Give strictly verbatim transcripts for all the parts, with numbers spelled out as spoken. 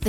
the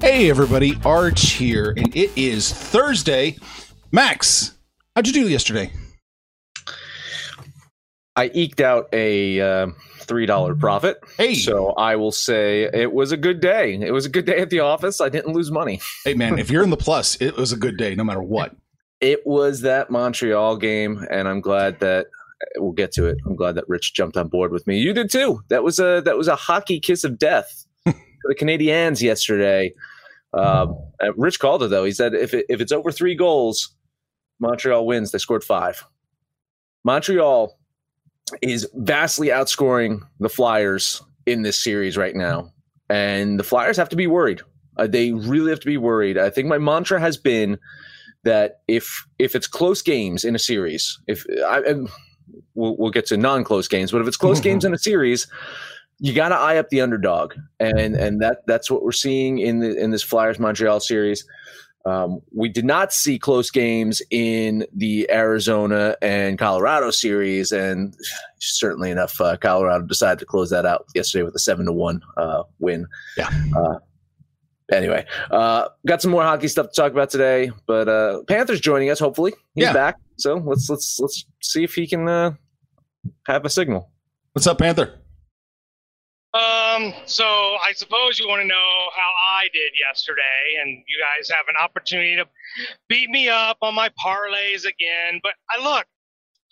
Hey everybody, Arch here, and it is Thursday. Max, how'd you do yesterday? I eked out a uh, three dollars profit. Hey. So I will say it was a good day. It was a good day at the office. I didn't lose money. Hey man, if you're in the plus, it was a good day no matter what. It was that Montreal game, and I'm glad that we'll get to it. I'm glad that Rich jumped on board with me. You did too. That was a that was a hockey kiss of death for the Canadiens yesterday. Um, Rich called it though. He said if it, if it's over three goals, Montreal wins. They scored five. Montreal is vastly outscoring the Flyers in this series right now, and the Flyers have to be worried. Uh, they really have to be worried. I think my mantra has been that if if it's close games in a series, if I. I We'll, we'll get to non-close games, but if it's close mm-hmm. games in a series, you got to eye up the underdog, and and that that's what we're seeing in the in this Flyers Montreal series. Um, we did not see close games in the Arizona and Colorado series, and certainly enough, uh, Colorado decided to close that out yesterday with a seven to one uh, win. Yeah. Uh, anyway, uh, got some more hockey stuff to talk about today, but uh, Panther's joining us. Hopefully, he's yeah. back. So let's let's let's see if he can uh, have a signal. What's up, Panther? Um, so I suppose you want to know how I did yesterday, and you guys have an opportunity to beat me up on my parlays again. But I look,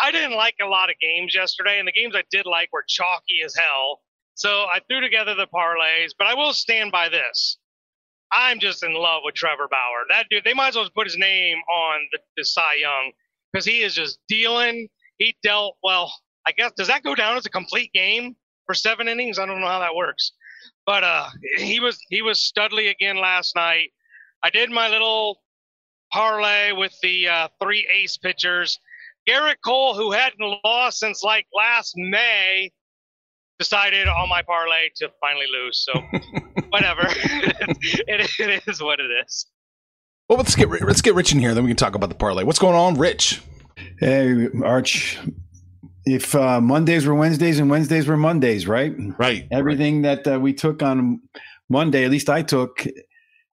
I didn't like a lot of games yesterday, and the games I did like were chalky as hell. So I threw together the parlays, but I will stand by this. I'm just in love with Trevor Bauer. That dude, they might as well put his name on the, the Cy Young. Because he is just dealing. He dealt, well, I guess, does that go down as a complete game for seven innings? I don't know how that works. But uh, he was he was studly again last night. I did my little parlay with the uh, three ace pitchers. Garrett Cole, who hadn't lost since, like, last May, decided on my parlay to finally lose. So, whatever. it, it is what it is. Well, let's get let's get Rich in here, then we can talk about the parlay. What's going on, Rich? Hey, Arch. If uh, Mondays were Wednesdays and Wednesdays were Mondays, right? Right. Everything right. that uh, we took on Monday, at least I took,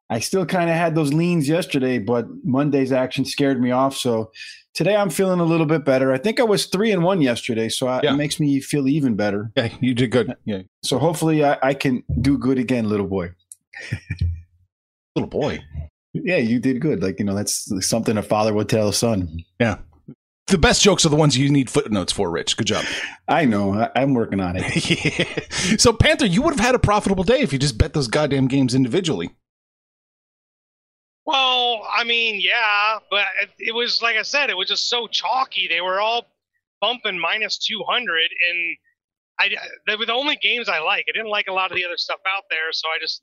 I still kind of had those leans yesterday, but Monday's action scared me off. So today I'm feeling a little bit better. I think I was three and one yesterday, so I, yeah. it makes me feel even better. Yeah, you did good. Yeah. So hopefully I, I can do good again, little boy. Little boy. Yeah, you did good. Like, you know, that's something a father would tell a son. Yeah. The best jokes are the ones you need footnotes for, Rich. Good job. I know. I- I'm working on it. Yeah. So, Panther, you would have had a profitable day if you just bet those goddamn games individually. Well, I mean, yeah, but it was, like I said, it was just so chalky. They were all bumping minus two hundred, and I, they were the only games I like. I didn't like a lot of the other stuff out there, so I just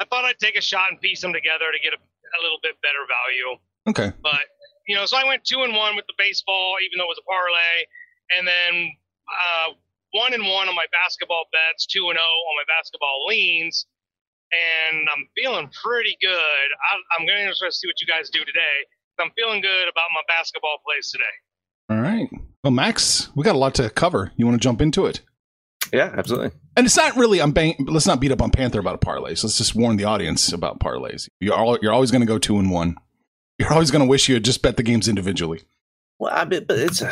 I thought I'd take a shot and piece them together to get a, a little bit better value. Okay. But, you know, so I went two and one with the baseball, even though it was a parlay, and then uh, one and one on my basketball bets, two and oh on my basketball leans, and I'm feeling pretty good. I, I'm going to see what you guys do today. I'm feeling good about my basketball plays today. All right. Well, Max, we got a lot to cover. You want to jump into it? Yeah, absolutely. And it's not really, I'm bang, let's not beat up on Panther about parlays. Let's just warn the audience about parlays. You're, all, you're always going to go two and one. You're always going to wish you had just bet the games individually. Well, I bet, but it's,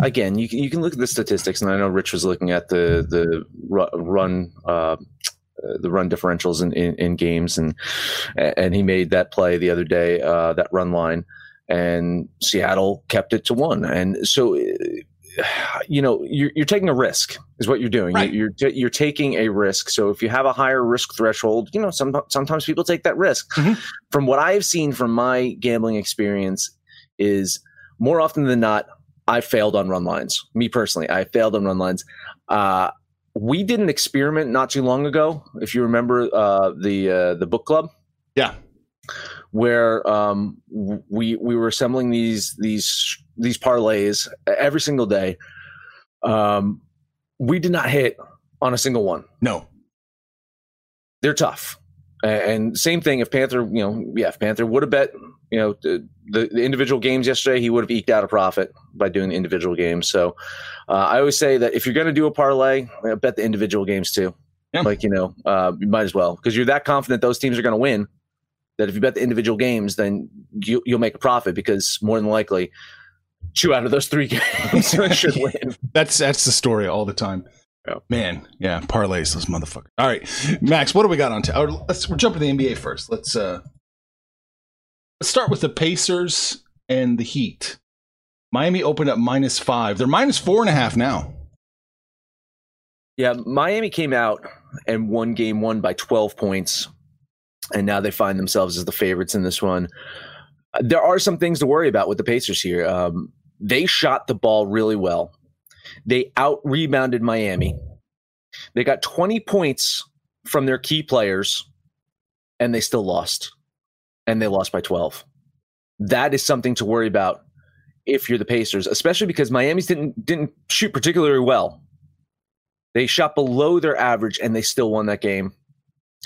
again, you can, you can look at the statistics, and I know Rich was looking at the, the run, uh, the run differentials in, in, in games, and and he made that play the other day, uh, that run line, and Seattle kept it to one. And so, you know, you're, you're taking a risk is what you're doing. Right. You're you're taking a risk. So if you have a higher risk threshold, you know, some, sometimes people take that risk. Mm-hmm. From what I've seen from my gambling experience is more often than not, I failed on run lines. Me personally, I failed on run lines. Uh, We did an experiment not too long ago, if you remember uh, the uh, the book club, yeah, where um, we we were assembling these these these parlays every single day. Um, we did not hit on a single one. No, they're tough. And same thing if Panther, you know, yeah, if Panther would have bet, you know, the, the individual games yesterday, he would have eked out a profit by doing the individual games. So uh, I always say that if you're going to do a parlay, bet the individual games too. Yeah. Like, you know, uh, you might as well, because you're that confident those teams are going to win that if you bet the individual games, then you, you'll make a profit, because more than likely two out of those three games should win. That's, that's the story all the time. Man, yeah, parlays, those motherfuckers. All right, Max, what do we got on tap? Let's we're jumping to the N B A first. Let's uh, let's start with the Pacers and the Heat. Miami opened up minus five. They're minus four and a half now. Yeah, Miami came out and won game one by twelve points, and now they find themselves as the favorites in this one. There are some things to worry about with the Pacers here. Um, they shot the ball really well. They out-rebounded Miami. They got twenty points from their key players, and they still lost. And they lost by twelve. That is something to worry about if you're the Pacers, especially because Miami's didn't didn't shoot particularly well. They shot below their average, and they still won that game.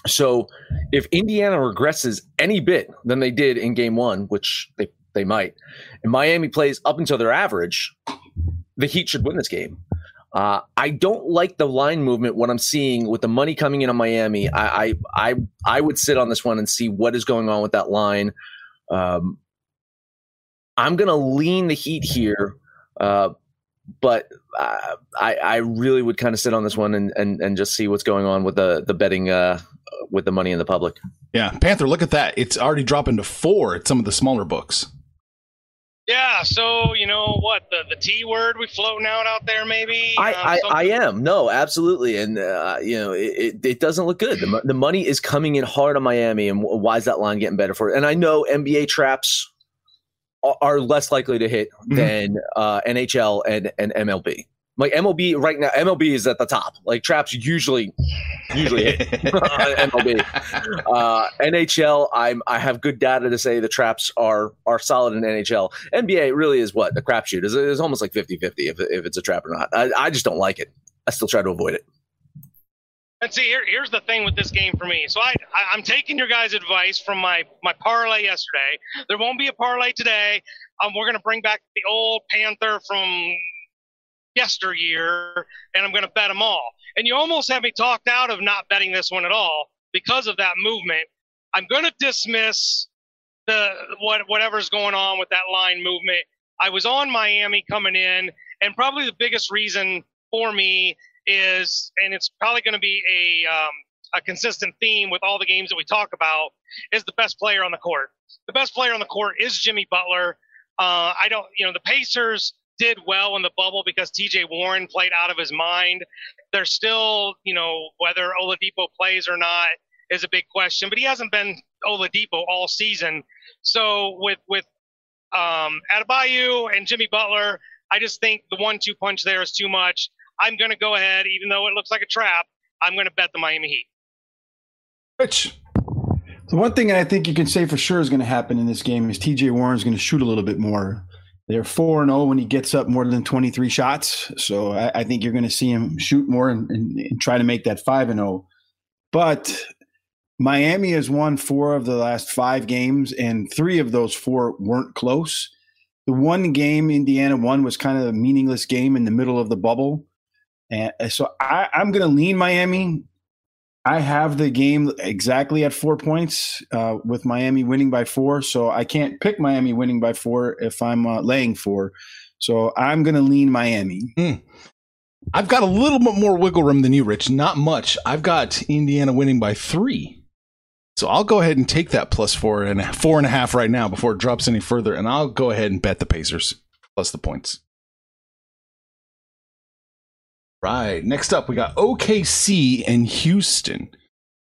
So if Indiana regresses any bit than they did in game one, which they, they might, and Miami plays up until their average, the Heat should win this game. Uh, I don't like the line movement, what I'm seeing with the money coming in on Miami. I I I, I would sit on this one and see what is going on with that line. Um, I'm going to lean the Heat here, uh, but uh, I I really would kind of sit on this one and, and and just see what's going on with the the betting uh, with the money in the public. Yeah, Panther, look at that. It's already dropping to four at some of the smaller books. Yeah, so, you know, what, the, the T word we floating out out there, maybe? I, uh, I, I am. No, absolutely. And, uh, you know, it, it, it doesn't look good. The, the money is coming in hard on Miami, and why is that line getting better for it? And I know N B A traps are, are less likely to hit mm-hmm. than uh, N H L and, and M L B. Like, M L B right now, M L B is at the top. Like, traps usually usually hit M L B. Uh, N H L, I'm, I have good data to say the traps are are solid in N H L. N B A really is what? The crapshoot. It's, it's almost like fifty-fifty if, if it's a trap or not. I, I just don't like it. I still try to avoid it. And see, here, here's the thing with this game for me. So I, I, I'm taking your guys' advice from my, my parlay yesterday. There won't be a parlay today. Um, we're going to bring back the old Panther from yesteryear, and I'm going to bet them all. And you almost have me talked out of not betting this one at all because of that movement. I'm going to dismiss the what whatever's going on with that line movement. I was on Miami coming in, and probably the biggest reason for me is, and it's probably going to be a um, a consistent theme with all the games that we talk about, is the best player on the court. The best player on the court is Jimmy Butler. Uh, I don't, you know, the Pacers did well in the bubble because T J. Warren played out of his mind. They're still, you know, whether Oladipo plays or not is a big question, but he hasn't been Oladipo all season. So with with um, Adebayo and Jimmy Butler. I just think the one two punch there is too much. I'm going to go ahead, even though it looks like a trap, I'm going to bet the Miami Heat. Rich, the one thing I think you can say for sure is going to happen in this game is T J. Warren's going to shoot a little bit more. They're four and oh when he gets up more than twenty-three shots. So I, I think you're going to see him shoot more and, and, and try to make that five and oh. But Miami has won four of the last five games, and three of those four weren't close. The one game Indiana won was kind of a meaningless game in the middle of the bubble. And so I, I'm going to lean Miami. I have the game exactly at four points uh, with Miami winning by four. So I can't pick Miami winning by four if I'm uh, laying four. So I'm going to lean Miami. Mm. I've got a little bit more wiggle room than you, Rich. Not much. I've got Indiana winning by three. So I'll go ahead and take that plus four and four and a half right now before it drops any further. And I'll go ahead and bet the Pacers plus the points. Right. Next up, we got O K C and Houston.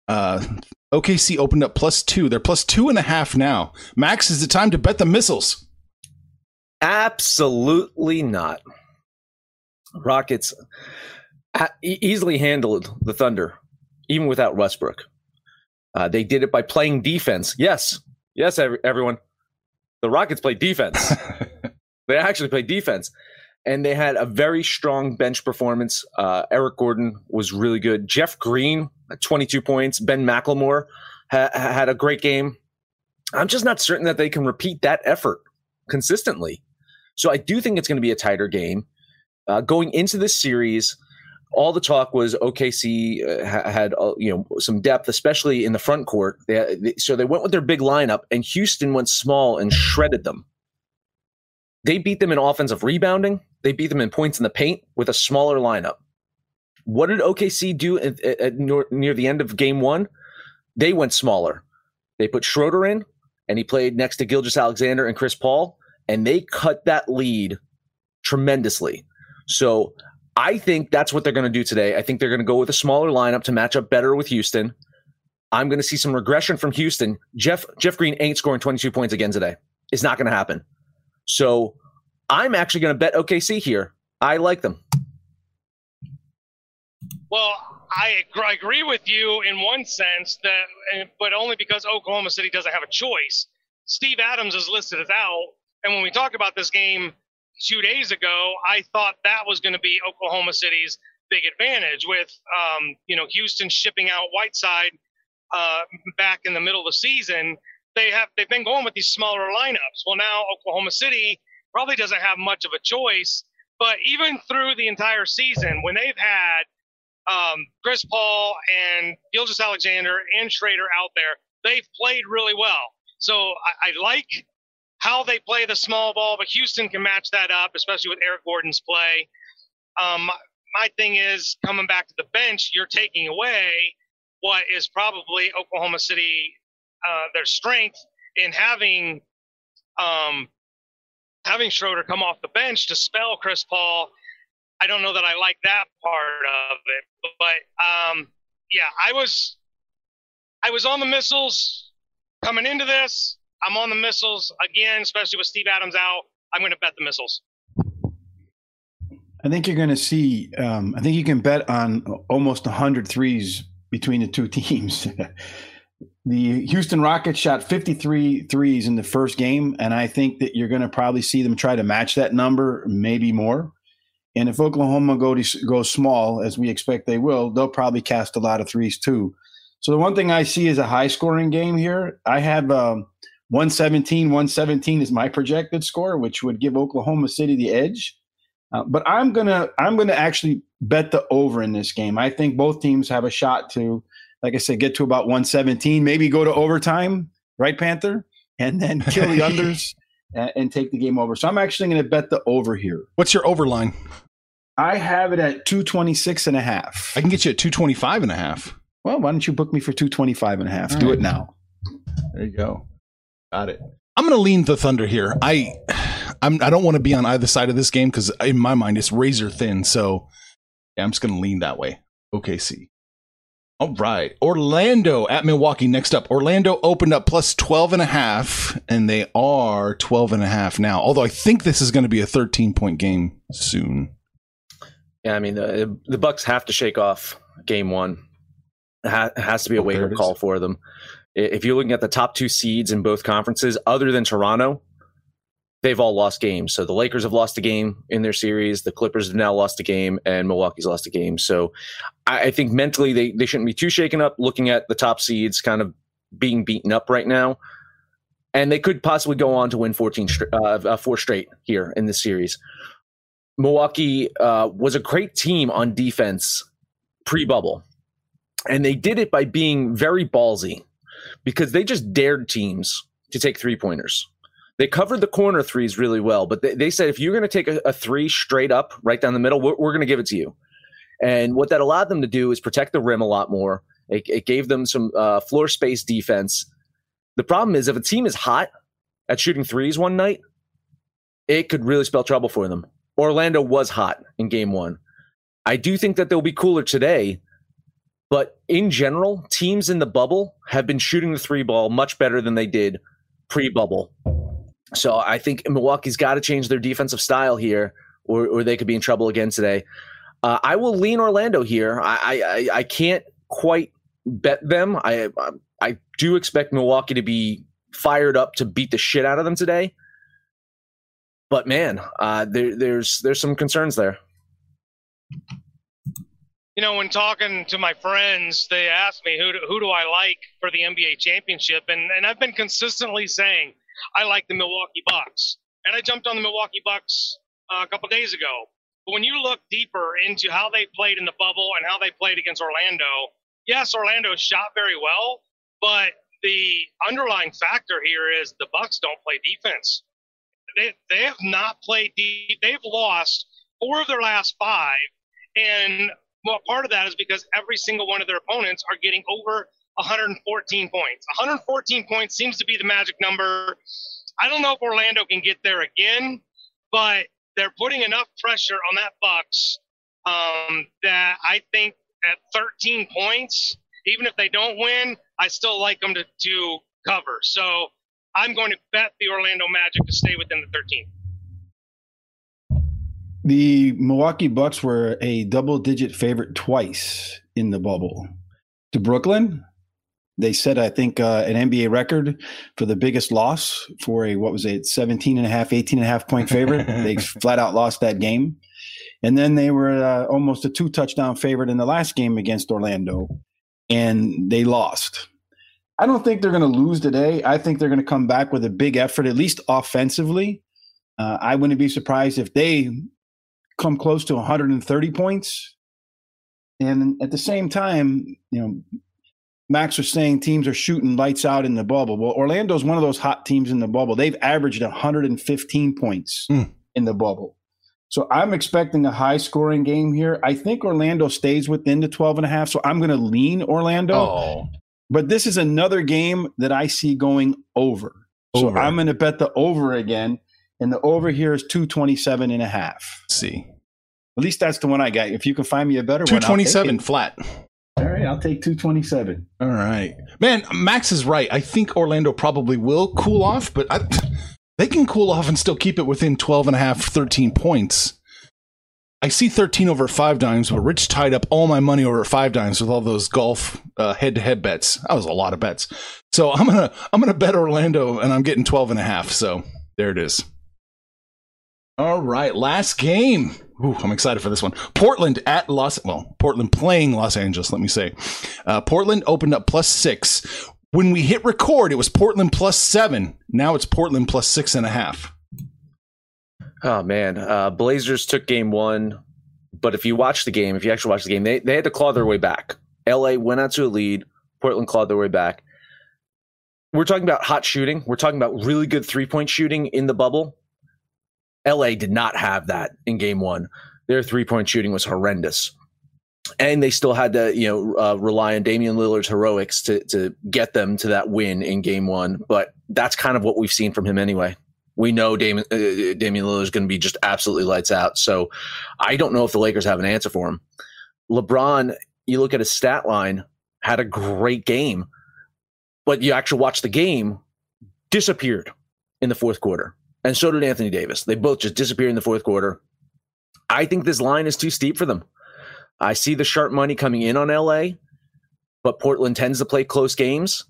Uh, O K C opened up plus two. They're plus two and a half now. Max, is it time to bet the missiles? Absolutely not. Rockets easily handled the Thunder, even without Westbrook. Uh, they did it by playing defense. Yes. Yes, every, everyone. The Rockets played defense. They actually played defense. And they had a very strong bench performance. Uh, Eric Gordon was really good. Jeff Green, twenty-two points. Ben McLemore ha- had a great game. I'm just not certain that they can repeat that effort consistently. So I do think it's going to be a tighter game. Uh, going into this series, all the talk was O K C uh, had uh, you know some depth, especially in the front court. They, they, so they went with their big lineup, and Houston went small and shredded them. They beat them in offensive rebounding. They beat them in points in the paint with a smaller lineup. What did O K C do at, at, at nor, near the end of game one? They went smaller. They put Schroeder in, and he played next to Gilgeous-Alexander and Chris Paul, and they cut that lead tremendously. So I think that's what they're going to do today. I think they're going to go with a smaller lineup to match up better with Houston. I'm going to see some regression from Houston. Jeff Jeff Green ain't scoring twenty-two points again today. It's not going to happen. So I'm actually going to bet O K C here. I like them. Well, I agree with you in one sense, that, but only because Oklahoma City doesn't have a choice. Steve Adams is listed as out, and when we talked about this game two days ago, I thought that was going to be Oklahoma City's big advantage with, um, you know, Houston shipping out Whiteside uh, back in the middle of the season. They have, they've been going with these smaller lineups. Well, now Oklahoma City probably doesn't have much of a choice, but even through the entire season, when they've had um, Chris Paul and Gilgeous-Alexander and Schroeder out there, they've played really well. So I, I like how they play the small ball, but Houston can match that up, especially with Eric Gordon's play. Um, my thing is, coming back to the bench, you're taking away what is probably Oklahoma City, uh, their strength in having um, having Schroeder come off the bench to spell Chris Paul. I don't know that I like that part of it, but um, yeah, I was I was on the missiles coming into this. I'm on the missiles again, especially with Steve Adams out. I'm going to bet the missiles. I think you're going to see um, – I think you can bet on almost one hundred threes between the two teams. The Houston Rockets shot fifty-three threes in the first game, and I think that you're going to probably see them try to match that number, maybe more. And if Oklahoma go to, goes small, as we expect they will, they'll probably cast a lot of threes too. So the one thing I see is a high-scoring game here. I have um, – one seventeen, one seventeen is my projected score, which would give Oklahoma City the edge. Uh, but I'm gonna, I'm gonna actually bet the over in this game. I think both teams have a shot to, like I said, get to about one seventeen, maybe go to overtime, right, Panther, and then kill the unders and, and take the game over. So I'm actually going to bet the over here. What's your over line? I have it at two twenty-six and a half. I can get you at two twenty-five and a half. Well, why don't you book me for two twenty-five and a half? All Do right. it now. There you go. Got it. I'm going to lean the Thunder here. I I'm, I don't want to be on either side of this game because in my mind it's razor thin. So yeah, I'm just going to lean that way. O K C. All right. Orlando at Milwaukee next up. Orlando opened up plus twelve and a half, and they are twelve and a half now. Although I think this is going to be a thirteen point game soon. Yeah, I mean, the, the Bucks have to shake off game one. It, ha- it has to be a oh, wake-up call for them. If you're looking at the top two seeds in both conferences, other than Toronto, they've all lost games. So the Lakers have lost a game in their series. The Clippers have now lost a game, and Milwaukee's lost a game. So I, I think mentally they, they shouldn't be too shaken up looking at the top seeds kind of being beaten up right now. And they could possibly go on to win fourteen, uh, four straight here in this series. Milwaukee uh, was a great team on defense pre-bubble. And they did it by being very ballsy because they just dared teams to take three-pointers. They covered the corner threes really well, but they, they said, if you're going to take a, a three straight up right down the middle, we're, we're going to give it to you. And what that allowed them to do is protect the rim a lot more. It, it gave them some uh, floor space defense. The problem is if a team is hot at shooting threes one night, it could really spell trouble for them. Orlando was hot in game one. I do think that they'll be cooler today, but in general, teams in the bubble have been shooting the three ball much better than they did pre-bubble. So I think Milwaukee's got to change their defensive style here, or, or they could be in trouble again today. Uh, I will lean Orlando here. I, I I can't quite bet them. I I do expect Milwaukee to be fired up to beat the shit out of them today. But man, uh, there, there's there's some concerns there. You know, when talking to my friends, they asked me who do, who do I like for the N B A championship, and and I've been consistently saying I like the Milwaukee Bucks, and I jumped on the Milwaukee Bucks uh, a couple days ago. But when you look deeper into how they played in the bubble and how they played against Orlando, yes, Orlando shot very well, but the underlying factor here is the Bucks don't play defense. They they have not played deep. They've lost four of their last five, and well, part of that is because every single one of their opponents are getting over one hundred fourteen points. one hundred fourteen points seems to be the magic number. I don't know if Orlando can get there again, but they're putting enough pressure on that Bucks um, that I think at thirteen points, even if they don't win, I still like them to, to cover. So I'm going to bet the Orlando Magic to stay within the thirteen. The Milwaukee Bucks were a double-digit favorite twice in the bubble. To Brooklyn, they set, I think, uh, an N B A record for the biggest loss for a, what was it, seventeen and a half, eighteen and a half point favorite. They flat out lost that game. And then they were uh, almost a two touchdown favorite in the last game against Orlando, and they lost. I don't think they're going to lose today. I think they're going to come back with a big effort, at least offensively. Uh, I wouldn't be surprised if they come close to one hundred thirty points. And at the same time, you know, Max was saying teams are shooting lights out in the bubble. Well, Orlando's one of those hot teams in the bubble. They've averaged one hundred fifteen points mm. in the bubble. So I'm expecting a high-scoring game here. I think Orlando stays within the twelve and a half, so I'm going to lean Orlando. Oh. But this is another game that I see going over. over. So I'm going to bet the over again, and the over here is two twenty-seven and a half. See. At least that's the one I got. If you can find me a better two twenty-seven one, two twenty-seven flat. All right, I'll take two twenty-seven. All right. Man, Max is right. I think Orlando probably will cool off, but I, they can cool off and still keep it within twelve and a half, thirteen points. I see thirteen over five dimes, but Rich tied up all my money over five dimes with all those golf uh, head-to-head bets. That was a lot of bets. So I'm going to I'm gonna bet Orlando, and I'm getting twelve and a half. So there it is. All right, last game. Ooh, I'm excited for this one. Portland at Los... Well, Portland playing Los Angeles, let me say. Uh, Portland opened up plus six. When we hit record, it was Portland plus seven. Now it's Portland plus six and a half. Oh, man. Uh, Blazers took game one. But if you watch the game, if you actually watch the game, they, they had to claw their way back. L A went out to a lead. Portland clawed their way back. We're talking about hot shooting. We're talking about really good three-point shooting in the bubble. L A did not have that in game one. Their three-point shooting was horrendous. And they still had to, you know, uh, rely on Damian Lillard's heroics to, to get them to that win in game one. But that's kind of what we've seen from him anyway. We know Damian, uh, Damian Lillard is going to be just absolutely lights out. So I don't know if the Lakers have an answer for him. LeBron, you look at his stat line, had a great game, but you actually watch the game, disappeared in the fourth quarter. And so did Anthony Davis. They both just disappeared in the fourth quarter. I think this line is too steep for them. I see the sharp money coming in on L A, but Portland tends to play close games.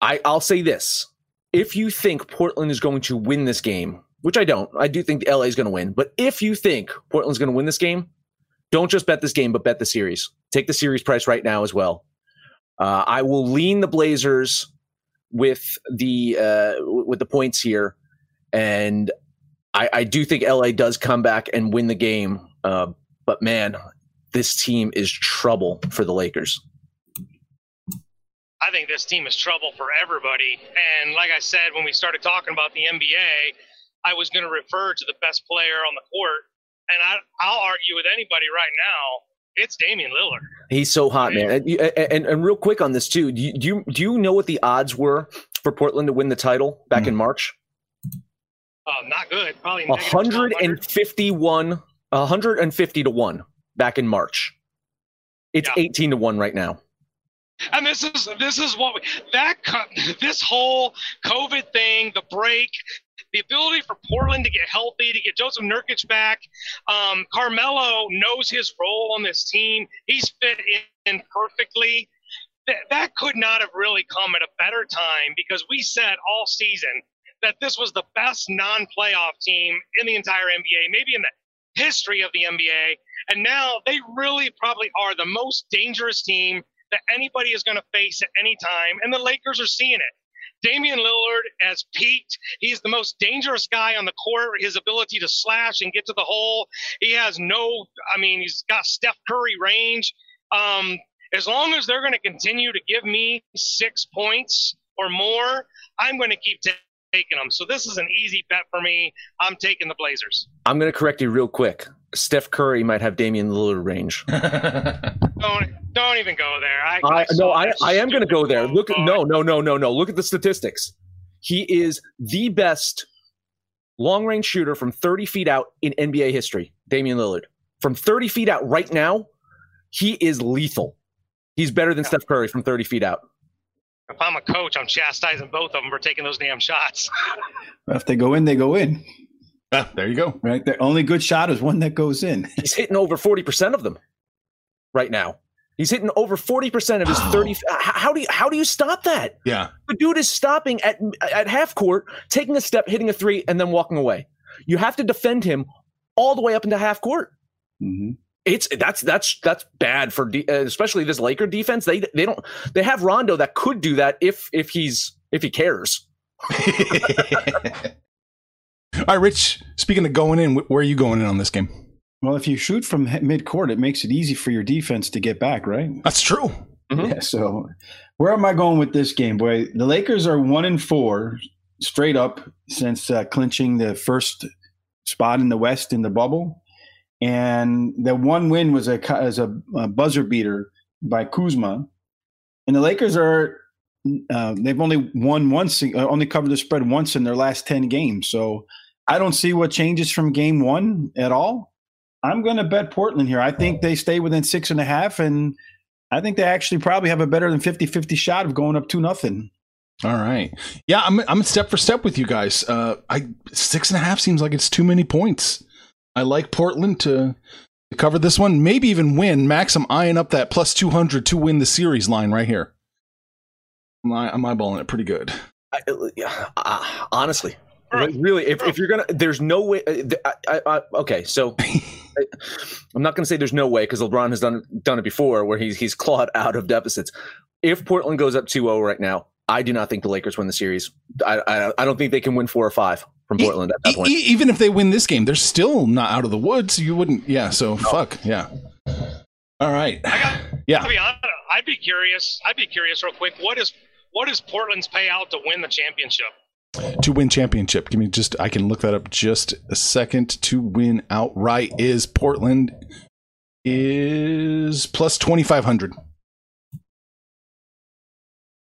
I, I'll say this. If you think Portland is going to win this game, which I don't, I do think L A is going to win. But if you think Portland's going to win this game, don't just bet this game, but bet the series. Take the series price right now as well. Uh, I will lean the Blazers with the uh, with the points here, and I, I do think L A does come back and win the game. Uh, but man, this team is trouble for the Lakers. I think this team is trouble for everybody. And like I said, when we started talking about the N B A, I was going to refer to the best player on the court. And I, I'll argue with anybody right now, it's Damian Lillard. He's so hot, man. And, and, and real quick on this, too, do you, do you know what the odds were for Portland to win the title back mm. in March? Uh, not good. Probably one fifty-one, one fifty to one back in March. It's yeah. eighteen to one right now. And this is this is what we, that this whole COVID thing, the break, the ability for Portland to get healthy, to get Joseph Nurkic back. Um, Carmelo knows his role on this team. He's fit in perfectly. Th- that could not have really come at a better time, because we said all season that this was the best non-playoff team in the entire N B A, maybe in the history of the N B A. And now they really probably are the most dangerous team that anybody is going to face at any time, and the Lakers are seeing it. Damian Lillard has peaked. He's the most dangerous guy on the court. His ability to slash and get to the hole. He has no, I mean, he's got Steph Curry range. Um, as long as they're going to continue to give me six points or more, I'm going to keep t- taking them. So this is an easy bet for me. I'm taking the Blazers. I'm going to correct you real quick. Steph Curry might have Damian Lillard range. don't, don't even go there. I, I, I no, I, I am going to go there. Look, at, no, no, no, no, no. Look at the statistics. He is the best long-range shooter from thirty feet out in N B A history, Damian Lillard. From thirty feet out right now, he is lethal. He's better than yeah. Steph Curry from thirty feet out. If I'm a coach, I'm chastising both of them for taking those damn shots. Well, if they go in, they go in. Ah, there you go. Right. The only good shot is one that goes in. He's hitting over forty percent of them right now. He's hitting over forty percent of his oh. thirty. How do you how do you stop that? Yeah. The dude is stopping at at half court, taking a step, hitting a three, and then walking away. You have to defend him all the way up into half court. Mm-hmm. It's that's that's that's bad for de- especially this Laker defense. They they don't they have Rondo that could do that if if he's if he cares. All right, Rich, speaking of going in, where are you going in on this game? Well, if you shoot from midcourt, it makes it easy for your defense to get back, right? That's true. Mm-hmm. Yeah, so where am I going with this game, boy? The Lakers are one and four straight up since uh, clinching the first spot in the West in the bubble. And the one win was a, as a, a buzzer beater by Kuzma. And the Lakers are uh, – they've only won once – only covered the spread once in their last ten games. So I don't see what changes from game one at all. I'm going to bet Portland here. I think they stay within six and a half, and I think they actually probably have a better than fifty-fifty shot of going up two nothing. All right. Yeah, I'm I'm step for step with you guys. Uh, I six and a half seems like it's too many points. I like Portland to, to cover this one, maybe even win. Max, I'm eyeing up that plus two hundred to win the series line right here. I'm, I'm eyeballing it pretty good. I, uh, honestly. Really, if, if you're going to, there's no way. I, I, I, okay, so I, I'm not going to say there's no way, because LeBron has done done it before where he's, he's clawed out of deficits. If Portland goes up two oh right now, I do not think the Lakers win the series. I I, I don't think they can win four or five from Portland e- at that point. E- even if they win this game, they're still not out of the woods. You wouldn't, yeah, so no. fuck, yeah. All right. I got, yeah. I'll be honest, I'd be curious. I'd be curious real quick. What is, what is Portland's payout to win the championship? To win championship. Give me just, I can look that up just a second. To win outright is Portland is plus twenty-five hundred.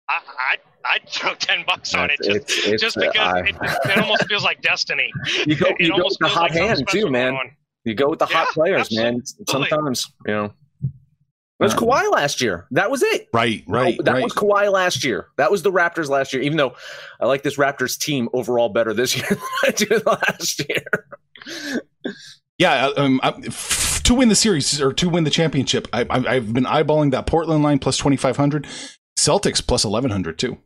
I, I, I'd throw ten bucks on it just, it's, it's, just because uh, it, it almost feels like destiny. You go, you go with the hot like hand too, man. You go with the yeah, hot players, absolutely. man. Sometimes, you know. That's um, Kawhi last year. That was it. Right, right, no, That right. was Kawhi last year. That was the Raptors last year, even though I like this Raptors team overall better this year than I did last year. Yeah, um, I, to win the series or to win the championship, I, I, I've been eyeballing that Portland line plus twenty-five hundred. Celtics plus eleven hundred too.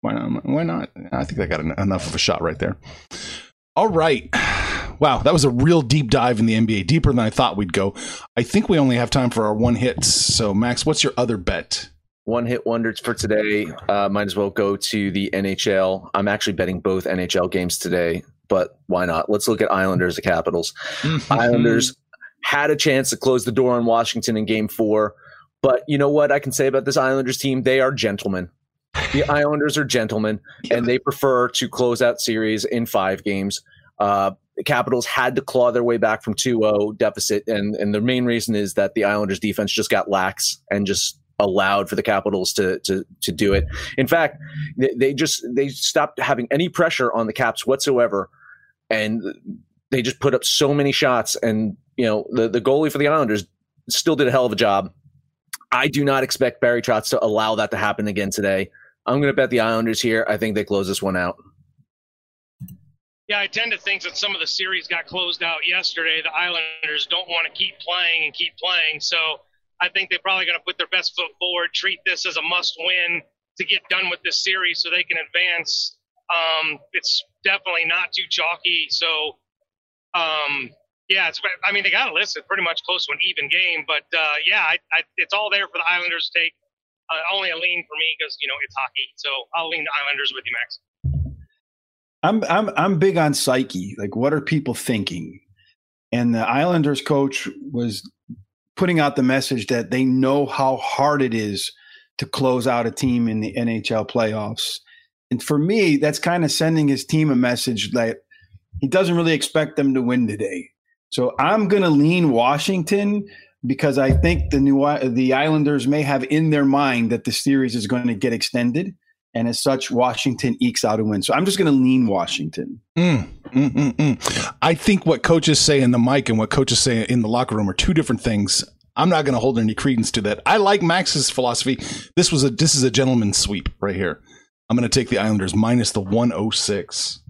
Why not? Why not? I think they got en- enough of a shot right there. All right. Wow, that was a real deep dive in the N B A, deeper than I thought we'd go. I think we only have time for our one hits. So, Max, what's your other bet? One hit wonders for today. Uh, might as well go to the N H L. I'm actually betting both N H L games today, but why not? Let's look at Islanders and Capitals. Mm-hmm. Islanders had a chance to close the door on Washington in game four, but you know what I can say about this Islanders team? They are gentlemen. The Islanders are gentlemen, yeah. and they prefer to close out series in five games. Uh, The Capitals had to claw their way back from two oh deficit, and, and the main reason is that the Islanders' defense just got lax and just allowed for the Capitals to to to do it. In fact, they, they just they stopped having any pressure on the Caps whatsoever, and they just put up so many shots. And you know, the, the goalie for the Islanders still did a hell of a job. I do not expect Barry Trotz to allow that to happen again today. I'm going to bet the Islanders here. I think they close this one out. Yeah, I tend to think that some of the series got closed out yesterday. The Islanders don't want to keep playing and keep playing. So I think they're probably going to put their best foot forward, treat this as a must-win to get done with this series so they can advance. Um, it's definitely not too chalky. So, um, yeah, it's, I mean, they got to listen. Pretty much close to an even game. But, uh, yeah, I, I, it's all there for the Islanders to take. Uh, only a lean for me because, you know, it's hockey. So I'll lean the Islanders with you, Max. I'm I'm I'm big on psyche. Like, what are people thinking? And the Islanders coach was putting out the message that they know how hard it is to close out a team in the N H L playoffs. And for me, that's kind of sending his team a message that he doesn't really expect them to win today. So I'm going to lean Washington because I think the new the Islanders may have in their mind that the series is going to get extended. And as such, Washington ekes out a win. So I'm just going to lean Washington. Mm, mm, mm, mm. I think what coaches say in the mic and what coaches say in the locker room are two different things. I'm not going to hold any credence to that. I like Max's philosophy. This was a this is a gentleman's sweep right here. I'm going to take the Islanders minus the one oh six.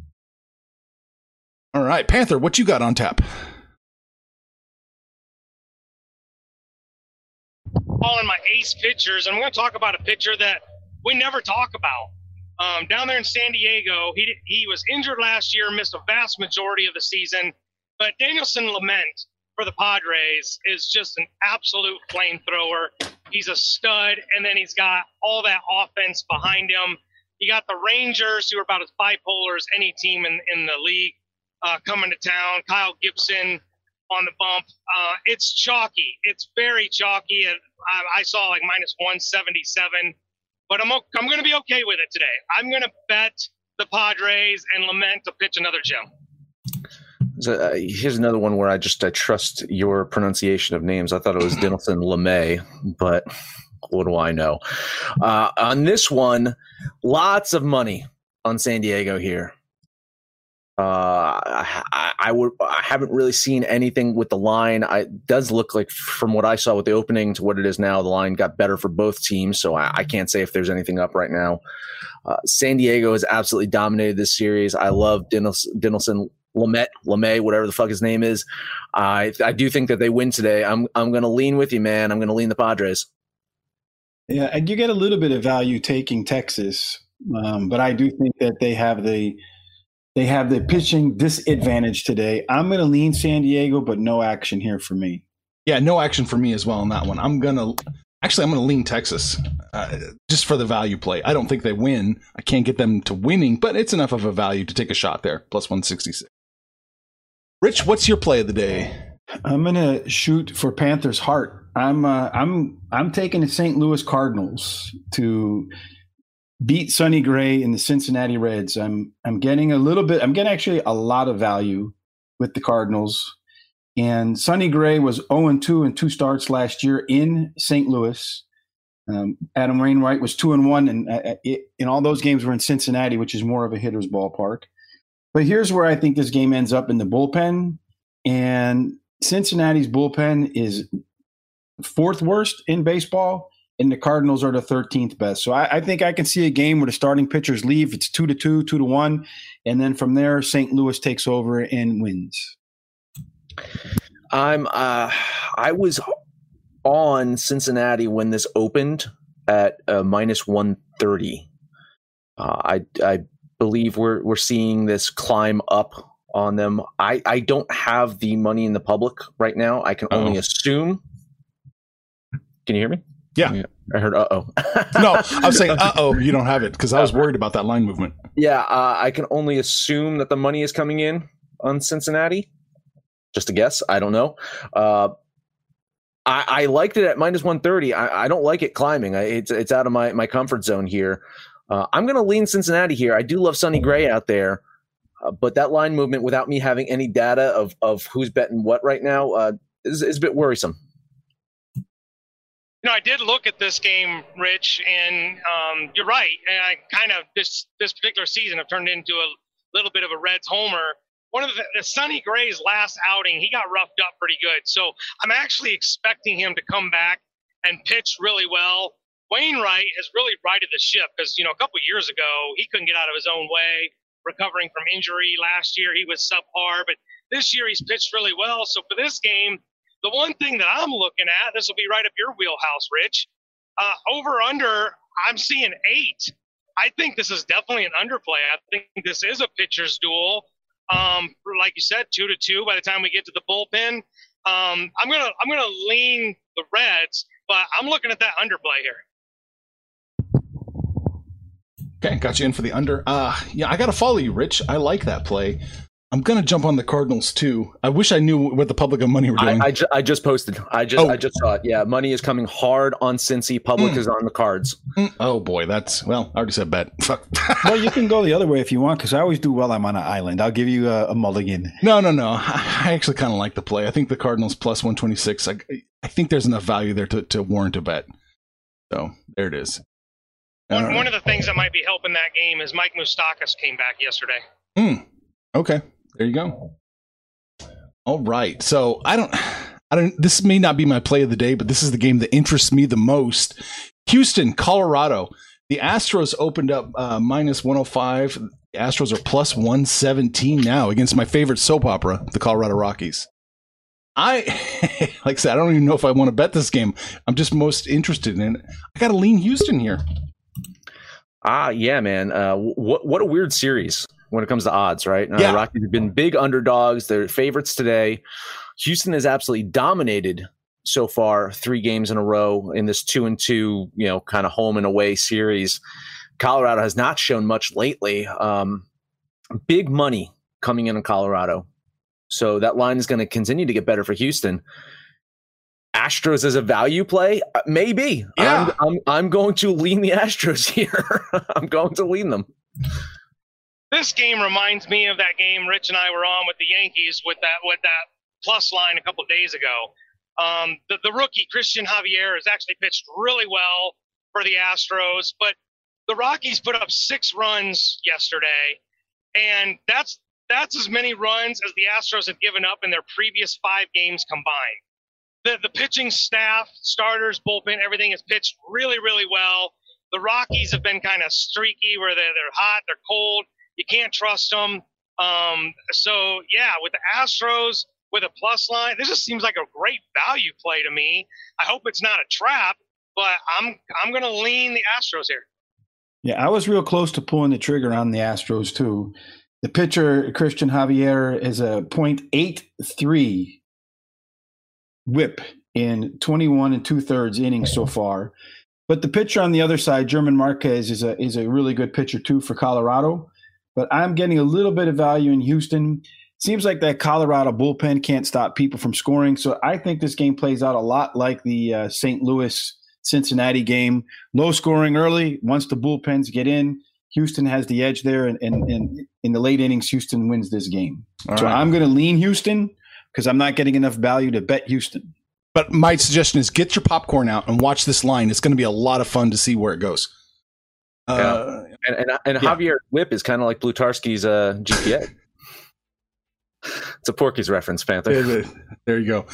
All right, Panther, what you got on tap? All in my ace pitchers. I'm going to talk about a pitcher that we never talk about um, down there in San Diego. He he was injured last year, missed a vast majority of the season. But Dinelson Lamet for the Padres is just an absolute flamethrower. He's a stud, and then he's got all that offense behind him. You got the Rangers, who are about as bipolar as any team in, in the league, uh, coming to town. Kyle Gibson on the bump. Uh, it's chalky. It's very chalky. And I, I saw like minus one seventy-seven. But I'm I'm going to be okay with it today. I'm going to bet the Padres and Lamet to pitch another gem. So, uh, here's another one where I just I trust your pronunciation of names. I thought it was Dinelson Lamet, but what do I know? Uh, on this one, lots of money on San Diego here. Uh, I, I, I would I haven't really seen anything with the line. I, it does look like from what I saw with the opening to what it is now, the line got better for both teams. So I, I can't say if there's anything up right now. Uh, San Diego has absolutely dominated this series. I love Dinelson Lamet, Lamet, whatever the fuck his name is. I I do think that they win today. I'm I'm going to lean with you, man. I'm going to lean the Padres. Yeah, and you get a little bit of value taking Texas, um, but I do think that they have the. They have the pitching disadvantage today. I'm going to lean San Diego, but no action here for me. Yeah, no action for me as well on that one. I'm going to – actually, I'm going to lean Texas uh, just for the value play. I don't think they win. I can't get them to winning, but it's enough of a value to take a shot there, plus one sixty-six. Rich, what's your play of the day? I'm going to shoot for Panther's heart. I'm uh, I'm I'm taking the Saint Louis Cardinals to – beat Sonny Gray in the Cincinnati Reds. I'm I'm getting a little bit. I'm getting actually a lot of value with the Cardinals. And Sonny Gray was oh and two in two starts last year in Saint Louis. Um, Adam Wainwright was two and one, and uh, it, in all those games were in Cincinnati, which is more of a hitter's ballpark. But here's where I think this game ends up in the bullpen. And Cincinnati's bullpen is fourth worst in baseball, and the Cardinals are the thirteenth best. So I, I think I can see a game where the starting pitchers leave. It's two to two, two to one, and then from there, Saint Louis takes over and wins. I'm. Uh, I was on Cincinnati when this opened at uh, minus one thirty. Uh, I I believe we're we're seeing this climb up on them. I, I don't have the money in the public right now. I can only Uh-oh. assume. Can you hear me? Yeah. I heard uh-oh. No, I was saying uh-oh, you don't have it because I was worried about that line movement. Yeah, uh, I can only assume that the money is coming in on Cincinnati. Just a guess. I don't know. Uh, I, I liked it at minus one thirty. I, I don't like it climbing. I, it's it's out of my, my comfort zone here. Uh, I'm going to lean Cincinnati here. I do love Sonny Gray out there. Uh, but that line movement, without me having any data of, of who's betting what right now, uh, is, is a bit worrisome. You know, I did look at this game, Rich, and um, you're right. And I kind of this this particular season have turned into a little bit of a Reds homer. One of the, the Sonny Gray's last outing, he got roughed up pretty good. So I'm actually expecting him to come back and pitch really well. Wainwright has really righted the ship because, you know, a couple of years ago he couldn't get out of his own way. Recovering from injury last year, he was subpar, but this year he's pitched really well. So for this game, the one thing that I'm looking at, this will be right up your wheelhouse, Rich, uh, over under, I'm seeing eight. I think this is definitely an underplay. I think this is a pitcher's duel. Um, like you said, two to two by the time we get to the bullpen. Um, I'm gonna I'm gonna lean the Reds, but I'm looking at that underplay here. Okay, got you in for the under. Uh, yeah, I got to follow you, Rich. I like that play. I'm going to jump on the Cardinals, too. I wish I knew what the public and money were doing. I, I, ju- I just posted. I just oh. I just saw it. Yeah, money is coming hard on Cincy. Public mm. is on the Cards. Mm. Oh, boy. That's – well, I already said bet. Fuck. Well, you can go the other way if you want because I always do well. I'm on an island. I'll give you a, a mulligan. No, no, no. I actually kind of like the play. I think the Cardinals plus one twenty-six. I, I think there's enough value there to, to warrant a bet. So there it is. One, one of the things that might be helping that game is Mike Moustakas came back yesterday. Mm. Okay, there you go. All right, so I don't, I don't. This may not be my play of the day, but this is the game that interests me the most. Houston, Colorado. The Astros opened up uh, minus one oh five. The Astros are plus one seventeen now against my favorite soap opera, the Colorado Rockies. I, like I said, I don't even know if I want to bet this game. I'm just most interested in it. I got to lean Houston here. Ah, yeah, man. Uh, what what a weird series when it comes to odds, right? Yeah. Uh, Rockies have been big underdogs. They're favorites today. Houston has absolutely dominated so far, three games in a row in this two and two, you know, kind of home and away series. Colorado has not shown much lately. Um, big money coming in on Colorado. So that line is going to continue to get better for Houston. Astros as a value play? Maybe. Yeah. I'm, I'm, I'm going to lean the Astros here. I'm going to lean them. This game reminds me of that game Rich and I were on with the Yankees with that with that plus line a couple of days ago. Um, the, the rookie, Christian Javier, has actually pitched really well for the Astros, but the Rockies put up six runs yesterday, and that's that's as many runs as the Astros have given up in their previous five games combined. The the pitching staff, starters, bullpen, everything has pitched really, really well. The Rockies have been kind of streaky where they're, they're hot, they're cold. You can't trust them. Um, so, yeah, with the Astros, with a plus line, this just seems like a great value play to me. I hope it's not a trap, but I'm I'm going to lean the Astros here. Yeah, I was real close to pulling the trigger on the Astros, too. The pitcher, Christian Javier, is a point eight three whip in twenty-one and two-thirds innings so far. But the pitcher on the other side, German Marquez, is a is a really good pitcher too for Colorado. But I'm getting a little bit of value in Houston. Seems like that Colorado bullpen can't stop people from scoring. So I think this game plays out a lot like the uh, Saint Louis-Cincinnati game. Low scoring early. Once the bullpens get in, Houston has the edge there. And, and, and in the late innings, Houston wins this game. All so right. I'm going to lean Houston. Because I'm not getting enough value to bet Houston. But my suggestion is get your popcorn out and watch this line. It's going to be a lot of fun to see where it goes. Yeah. Uh, and and, and yeah. Javier Whip is kind of like Blutarski's uh, G P A. It's a Porky's reference, Panther. There you go.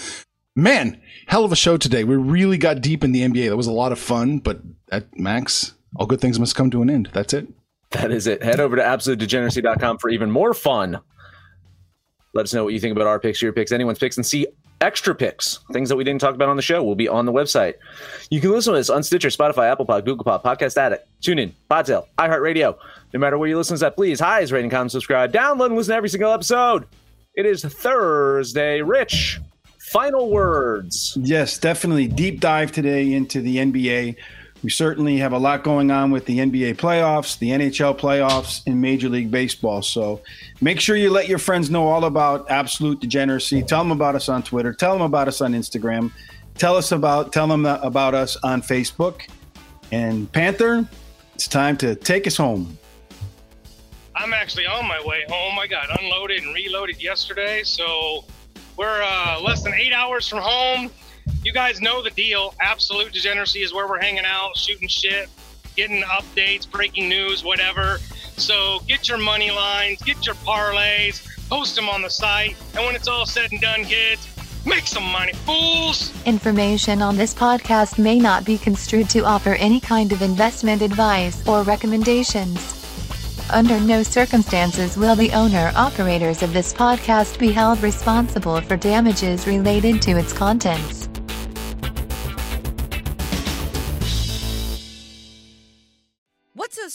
man, hell of a show today. We really got deep in the N B A. That was a lot of fun, but at Max, all good things must come to an end. That's it. That is it. Head over to absolute degeneracy dot com for even more fun. Let us know what you think about our picks, your picks, anyone's picks, and see extra picks. Things that we didn't talk about on the show will be on the website. You can listen to us on Stitcher, Spotify, Apple Pod, Google Pod, Podcast Addict, TuneIn, Podtail, iHeartRadio. No matter where you listen to that, please, highs, rating, comment, subscribe, download, and listen to every single episode. It is Thursday. Rich, final words. Yes, definitely. Deep dive today into the N B A. We certainly have a lot going on with the N B A playoffs, the N H L playoffs, and Major League Baseball. So make sure you let your friends know all about Absolute Degeneracy. Tell them about us on Twitter. Tell them about us on Instagram. Tell us about, tell them about us on Facebook. And Panther, it's time to take us home. I'm actually on my way home. I got unloaded and reloaded yesterday. So we're uh, less than eight hours from home. You guys know the deal. Absolute Degeneracy is where we're hanging out, shooting shit, getting updates, breaking news, whatever. So get your money lines, get your parlays, post them on the site. And when it's all said and done, kids, make some money, fools. Information on this podcast may not be construed to offer any kind of investment advice or recommendations. Under no circumstances will the owner-operators of this podcast be held responsible for damages related to its contents. What's so